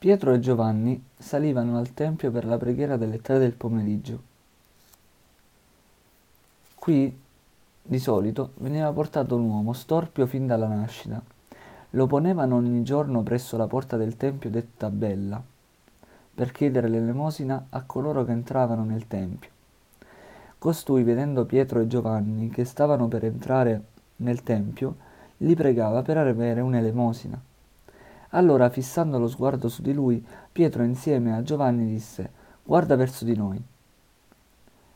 Pietro e Giovanni salivano al tempio per la preghiera delle 3 del pomeriggio. Qui, di solito, veniva portato un uomo storpio fin dalla nascita. Lo ponevano ogni giorno presso la porta del tempio detta Bella, per chiedere l'elemosina a coloro che entravano nel tempio. Costui, vedendo Pietro e Giovanni che stavano per entrare nel tempio, li pregava per avere un'elemosina. Allora, fissando lo sguardo su di lui, Pietro insieme a Giovanni disse: «Guarda verso di noi».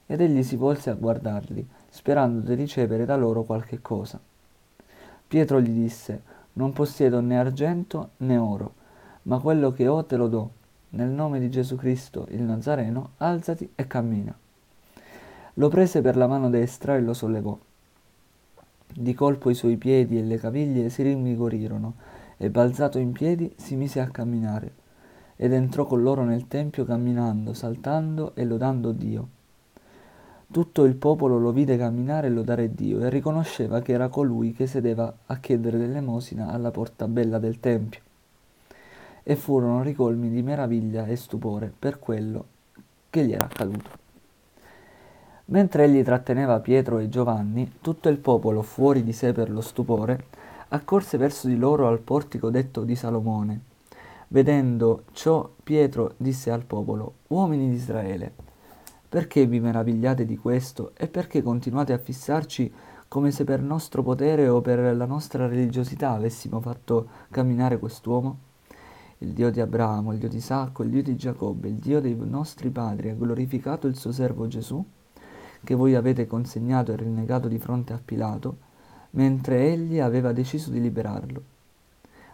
Ed egli si volse a guardarli, sperando di ricevere da loro qualche cosa. Pietro gli disse: «Non possiedo né argento né oro, ma quello che ho te lo do. Nel nome di Gesù Cristo, il Nazareno, alzati e cammina». Lo prese per la mano destra e lo sollevò. Di colpo i suoi piedi e le caviglie si rinvigorirono e, balzato in piedi, si mise a camminare, ed entrò con loro nel tempio camminando, saltando e lodando Dio. Tutto il popolo lo vide camminare e lodare Dio e riconosceva che era colui che sedeva a chiedere l'elemosina alla porta bella del tempio. E furono ricolmi di meraviglia e stupore per quello che gli era accaduto. Mentre egli tratteneva Pietro e Giovanni, tutto il popolo, fuori di sé per lo stupore, accorse verso di loro al portico detto di Salomone. Vedendo ciò, Pietro disse al popolo: «Uomini di Israele, perché vi meravigliate di questo e perché continuate a fissarci come se per nostro potere o per la nostra religiosità avessimo fatto camminare quest'uomo? Il Dio di Abramo, il Dio di Isacco, il Dio di Giacobbe, il Dio dei nostri padri ha glorificato il suo servo Gesù, che voi avete consegnato e rinnegato di fronte a Pilato, mentre egli aveva deciso di liberarlo.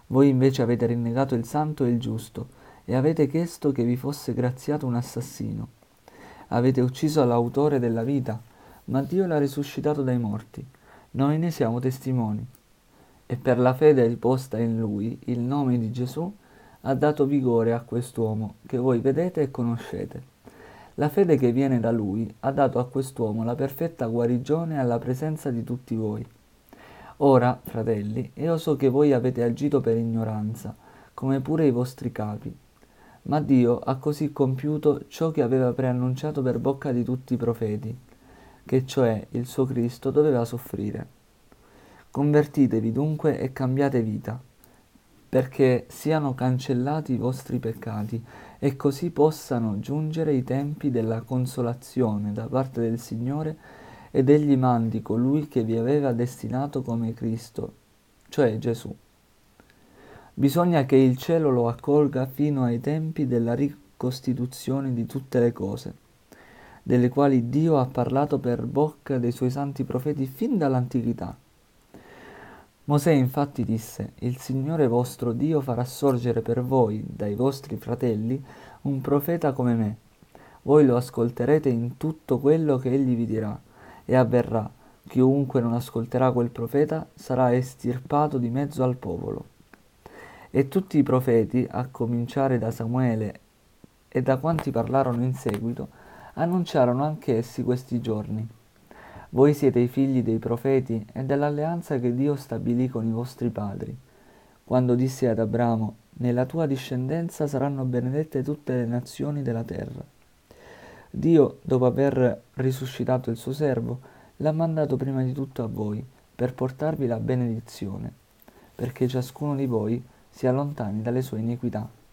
Voi invece avete rinnegato il santo e il giusto, e avete chiesto che vi fosse graziato un assassino. Avete ucciso l'autore della vita, ma Dio l'ha risuscitato dai morti. Noi ne siamo testimoni». E per la fede riposta in lui, il nome di Gesù ha dato vigore a quest'uomo che voi vedete e conoscete. La fede che viene da lui ha dato a quest'uomo la perfetta guarigione alla presenza di tutti voi. Ora, fratelli, io so che voi avete agito per ignoranza, come pure i vostri capi, ma Dio ha così compiuto ciò che aveva preannunciato per bocca di tutti i profeti, che cioè il suo Cristo doveva soffrire. Convertitevi dunque e cambiate vita, perché siano cancellati i vostri peccati e così possano giungere i tempi della consolazione da parte del Signore, ed egli mandi colui che vi aveva destinato come Cristo, cioè Gesù. Bisogna che il cielo lo accolga fino ai tempi della ricostituzione di tutte le cose, delle quali Dio ha parlato per bocca dei suoi santi profeti fin dall'antichità. Mosè infatti disse: «Il Signore vostro Dio farà sorgere per voi, dai vostri fratelli, un profeta come me. Voi lo ascolterete in tutto quello che egli vi dirà, e avverrà. Chiunque non ascolterà quel profeta sarà estirpato di mezzo al popolo». E tutti i profeti, a cominciare da Samuele e da quanti parlarono in seguito, annunciarono anch'essi questi giorni. Voi siete i figli dei profeti e dell'alleanza che Dio stabilì con i vostri padri, quando disse ad Abramo: «Nella tua discendenza saranno benedette tutte le nazioni della terra». Dio, dopo aver risuscitato il suo servo, l'ha mandato prima di tutto a voi, per portarvi la benedizione, perché ciascuno di voi sia lontani dalle sue iniquità.